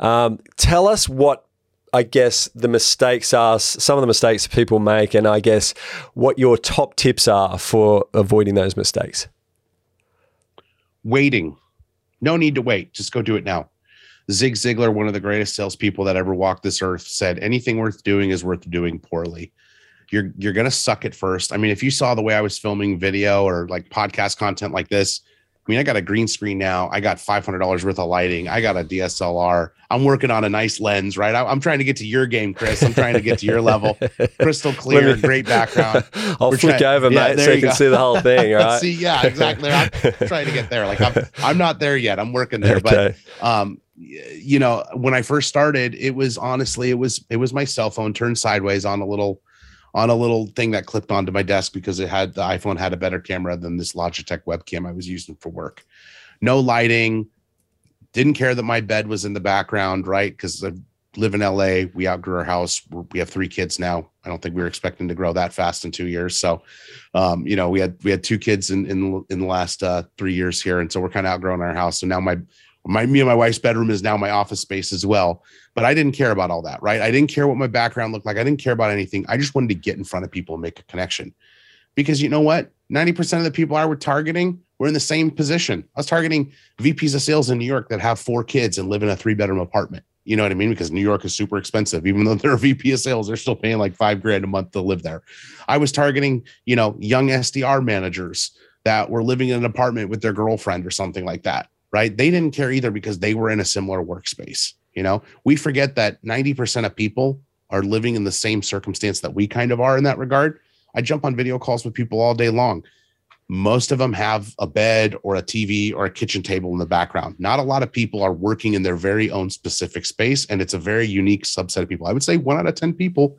Tell us what, I guess, the mistakes are, some of the mistakes people make, and I guess what your top tips are for avoiding those mistakes. Waiting. No need to wait. Just go do it now. Zig Ziglar, one of the greatest salespeople that ever walked this earth, said, anything worth doing is worth doing poorly. You're going to suck at first. I mean, if you saw the way I was filming video or like podcast content like this, I mean, I got a green screen now. I got $500 worth of lighting. I got a DSLR. I'm working on a nice lens, right? I'm trying to get to your game, Chris. I'm trying to get to your level. Crystal clear, great background. I'll flick over, mate, so you can see the whole thing, all right? See, yeah, exactly. I'm trying to get there. Like, I'm not there yet. I'm working there. Okay. But, when I first started, it was honestly, it was my cell phone turned sideways on a little thing that clipped onto my desk because the iPhone had a better camera than this Logitech webcam I was using for work. No lighting. Didn't care that my bed was in the background, right? Because I live in LA. We outgrew our house. We have 3 kids now. I don't think we were expecting to grow that fast in 2 years. So, we had 2 kids in the last 3 years here. And so we're kind of outgrowing our house. So now me and my wife's bedroom is now my office space as well. But I didn't care about all that, right? I didn't care what my background looked like. I didn't care about anything. I just wanted to get in front of people and make a connection. Because you know what? 90% of the people I were targeting were in the same position. I was targeting VPs of sales in New York that have 4 kids and live in a 3-bedroom apartment. You know what I mean? Because New York is super expensive. Even though they're a VP of sales, they're still paying like $5,000 a month to live there. I was targeting, young SDR managers that were living in an apartment with their girlfriend or something like that. right? They didn't care either because they were in a similar workspace. You know, we forget that 90% of people are living in the same circumstance that we kind of are in that regard. I jump on video calls with people all day long. Most of them have a bed or a TV or a kitchen table in the background. Not a lot of people are working in their very own specific space. And it's a very unique subset of people. I would say 1 out of 10 people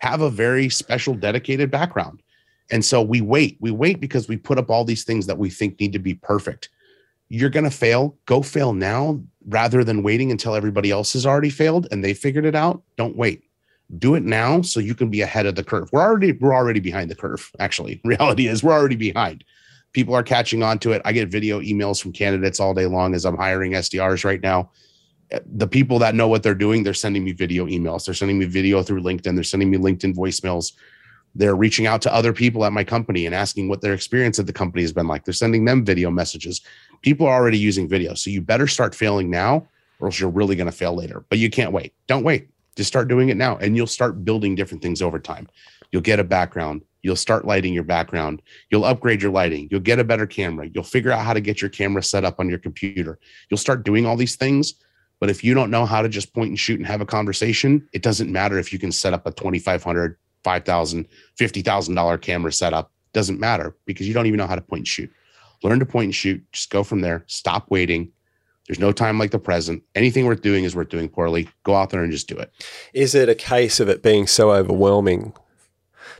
have a very special dedicated background. And so we wait because we put up all these things that we think need to be perfect. You're going to fail. Go fail now rather than waiting until everybody else has already failed and they figured it out. Don't wait. Do it now so you can be ahead of the curve. We're already behind the curve. Actually, reality is we're already behind. People are catching on to it. I get video emails from candidates all day long as I'm hiring SDRs right now. The people that know what they're doing, they're sending me video emails. They're sending me video through LinkedIn. They're sending me LinkedIn voicemails. They're reaching out to other people at my company and asking what their experience at the company has been like. They're sending them video messages. People are already using video. So you better start failing now or else you're really going to fail later. But you can't wait. Don't wait. Just start doing it now, and you'll start building different things over time. You'll get a background. You'll start lighting your background. You'll upgrade your lighting. You'll get a better camera. You'll figure out how to get your camera set up on your computer. You'll start doing all these things. But if you don't know how to just point and shoot and have a conversation, it doesn't matter if you can set up a $2,500, $5,000, $50,000 camera setup. Doesn't matter because you don't even know how to point and shoot. Learn to point and shoot. Just go from there. Stop waiting. There's no time like the present. Anything worth doing is worth doing poorly. Go out there and just do it. Is it a case of it being so overwhelming?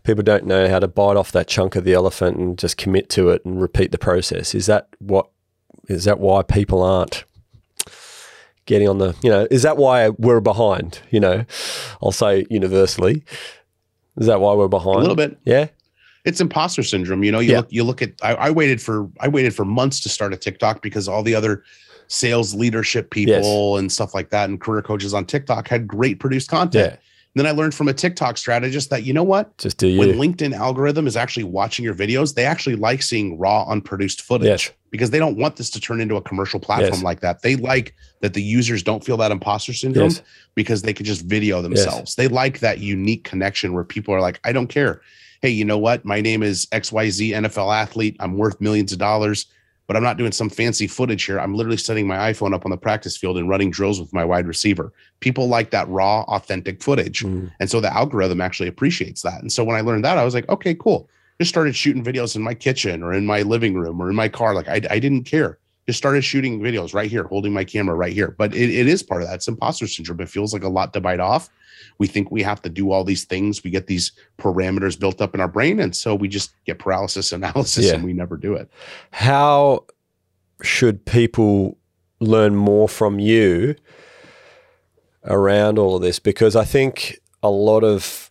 People don't know how to bite off that chunk of the elephant and just commit to it and repeat the process. Is that why people aren't getting on the, is that why we're behind? I'll say universally. Is that why we're behind? A little bit. Yeah. It's imposter syndrome. I waited for months to start a TikTok because all the other sales leadership people and stuff like that and career coaches on TikTok had great produced content. Yeah. Then I learned from a TikTok strategist that, just do you. When LinkedIn algorithm is actually watching your videos, they actually like seeing raw unproduced footage because they don't want this to turn into a commercial platform like that. They like that the users don't feel that imposter syndrome because they could just video themselves. They like that unique connection where people are like, I don't care. Hey, you know what? My name is XYZ NFL athlete. I'm worth millions of dollars. But I'm not doing some fancy footage here. I'm literally setting my iPhone up on the practice field and running drills with my wide receiver. People like that raw, authentic footage. And so the algorithm actually appreciates that. And so when I learned that, I was like, okay, cool. Just started shooting videos in my kitchen or in my living room or in my car. Like I didn't care. Just started shooting videos right here, holding my camera right here. But it is part of that. It's imposter syndrome. It feels like a lot to bite off. We think we have to do all these things. We get these parameters built up in our brain. And so we just get paralysis analysis and we never do it. How should people learn more from you around all of this? Because I think a lot of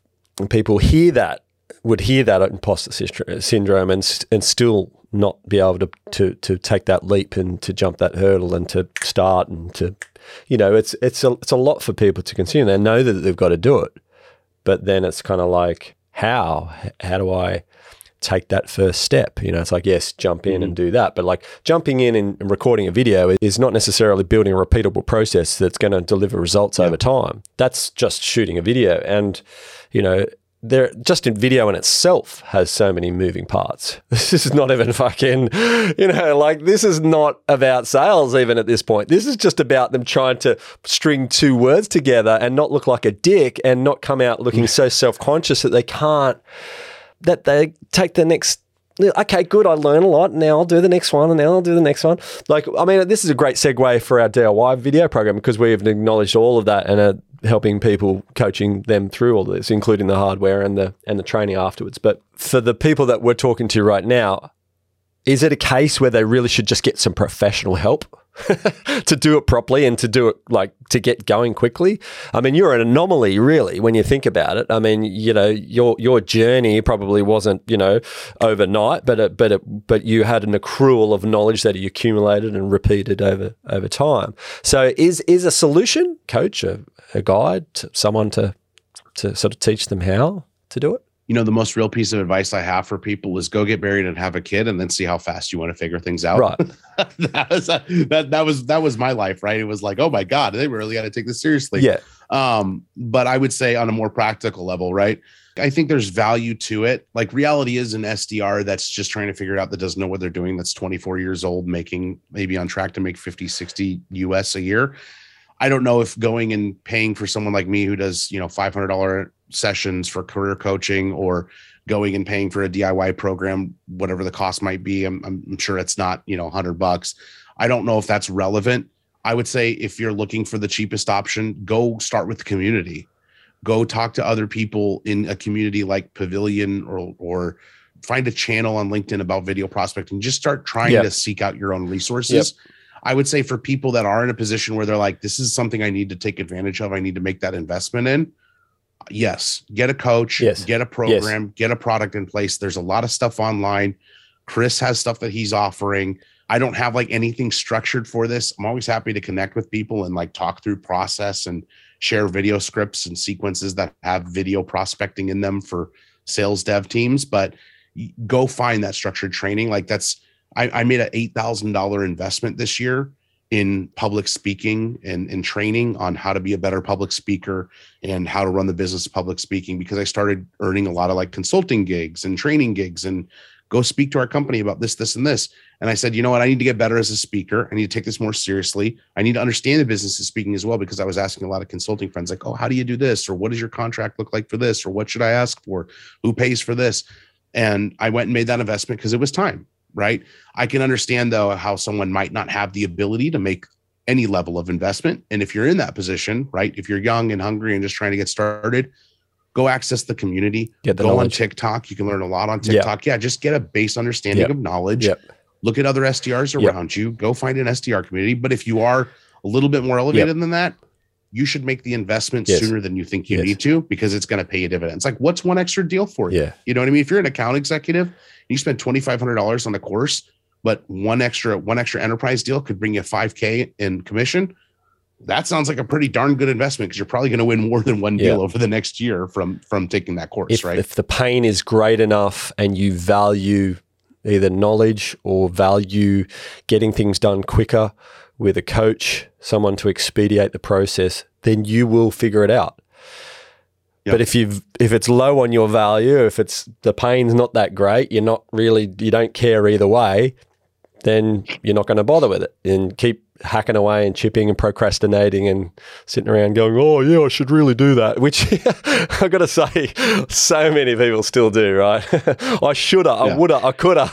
people would hear that imposter syndrome and still not be able to take that leap and to jump that hurdle and to start and to, it's a lot for people to consume. They know that they've got to do it, but then it's kind of like, how do I take that first step? It's like, yes, jump in and do that. But like jumping in and recording a video is not necessarily building a repeatable process that's going to deliver results over time. That's just shooting a video. And, there, just in video in itself has so many moving parts. This is not even fucking, this is not about sales even at this point. This is just about them trying to string two words together and not look like a dick and not come out looking so self-conscious that they take the next, okay, good, I learn a lot. Now I'll do the next one and now I'll do the next one. This is a great segue for our DIY video program because we've acknowledged all of that and are helping people, coaching them through all this, including the hardware and the training afterwards. But for the people that we're talking to right now, is it a case where they really should just get some professional help to do it properly and to do it to get going quickly? I mean, you're an anomaly really when you think about it. I mean, your journey probably wasn't, overnight, but you had an accrual of knowledge that you accumulated and repeated over time. So is a solution, coach, a guide, someone to sort of teach them how to do it? The most real piece of advice I have for people is go get married and have a kid and then see how fast you want to figure things out. Right. That was my life, right? It was like, oh my God, they really got to take this seriously. Yeah. But I would say on a more practical level, right? I think there's value to it. Like reality is an SDR that's just trying to figure it out, that doesn't know what they're doing, that's 24 years old, making maybe on track to make 50, 60 US a year. I don't know if going and paying for someone like me who does, you know, $500 sessions for career coaching, or going and paying for a DIY program, whatever the cost might be. I'm sure it's not, you know, $100. I don't know if that's relevant. I would say if you're looking for the cheapest option, go start with the community. Go talk to other people in a community like Pavilion, or find a channel on LinkedIn about video prospecting. Just start trying to seek out your own resources. Yep. I would say for people that are in a position where they're like, this is something I need to take advantage of, I need to make that investment in. Yes. Get a coach, get a program, get a product in place. There's a lot of stuff online. Chris has stuff that he's offering. I don't have like anything structured for this. I'm always happy to connect with people and like talk through process and share video scripts and sequences that have video prospecting in them for sales dev teams. But go find that structured training. Like that's, I made an $8,000 investment this year in public speaking and in training on how to be a better public speaker and how to run the business of public speaking, because I started earning a lot of like consulting gigs and training gigs and go speak to our company about this, this, and this. And I said, you know what? I need to get better as a speaker. I need to take this more seriously. I need to understand the business of speaking as well, because I was asking a lot of consulting friends like, oh, how do you do this? Or what does your contract look like for this? Or what should I ask for? Who pays for this? And I went and made that investment because it was time. Right. I can understand, though, how someone might not have the ability to make any level of investment. And if you're in that position, right, if you're young and hungry and just trying to get started, go access the community. Get the go knowledge. On TikTok. You can learn a lot on TikTok. Yeah. Just get a base understanding of knowledge. Look at other SDRs around you. Go find an SDR community. But if you are a little bit more elevated than that, you should make the investment sooner than you think you need to, because it's going to pay you dividends. Like, what's one extra deal for you? You know what I mean? If you're an account executive, you spend $2,500 on a course, but one extra enterprise deal could bring you $5K in commission. That sounds like a pretty darn good investment, because you're probably going to win more than one deal over the next year from taking that course, right? If the pain is great enough and you value either knowledge or value getting things done quicker, with a coach, someone to expedite the process, then you will figure it out. Yep. But if it's low on your value, if it's the pain's not that great, you don't care either way, then you're not going to bother with it and keep hacking away and chipping and procrastinating and sitting around going, oh yeah, I should really do that, which I got to say, so many people still do, right? I shoulda, I woulda, I coulda.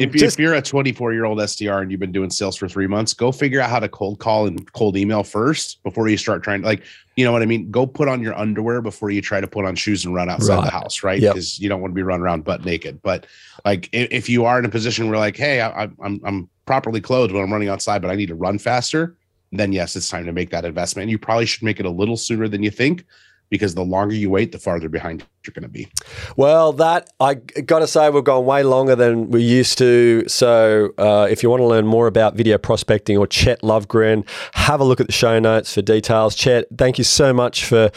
If you're a 24-year-old SDR and you've been doing sales for 3 months, go figure out how to cold call and cold email first before you start trying to, like, you know what I mean? Go put on your underwear before you try to put on shoes and run outside the house, right? Because you don't want to be running around butt naked. But like, if you are in a position where like, hey, I'm properly clothed when I'm running outside, but I need to run faster, then yes, it's time to make that investment. And you probably should make it a little sooner than you think, because the longer you wait, the farther behind you're going to be. Well, that, I got to say, we've gone way longer than we used to. So if you want to learn more about video prospecting or Chet Lovegren, have a look at the show notes for details. Chet, thank you so much for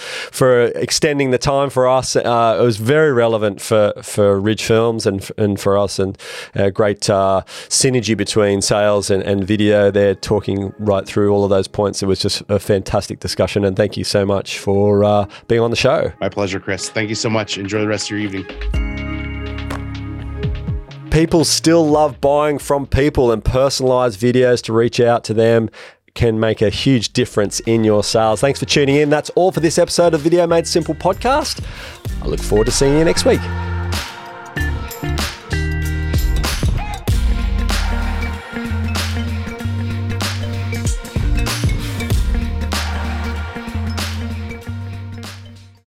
extending the time for us. It was very relevant for Ridge Films and for us, and a great synergy between sales and video there, talking right through all of those points. It was just a fantastic discussion, and thank you so much for being on the show. My pleasure, Chris. Thank you so much. Enjoy the rest of your evening. People still love buying from people, and personalized videos to reach out to them can make a huge difference in your sales. Thanks for tuning in. That's all for this episode of Video Made Simple podcast. I look forward to seeing you next week.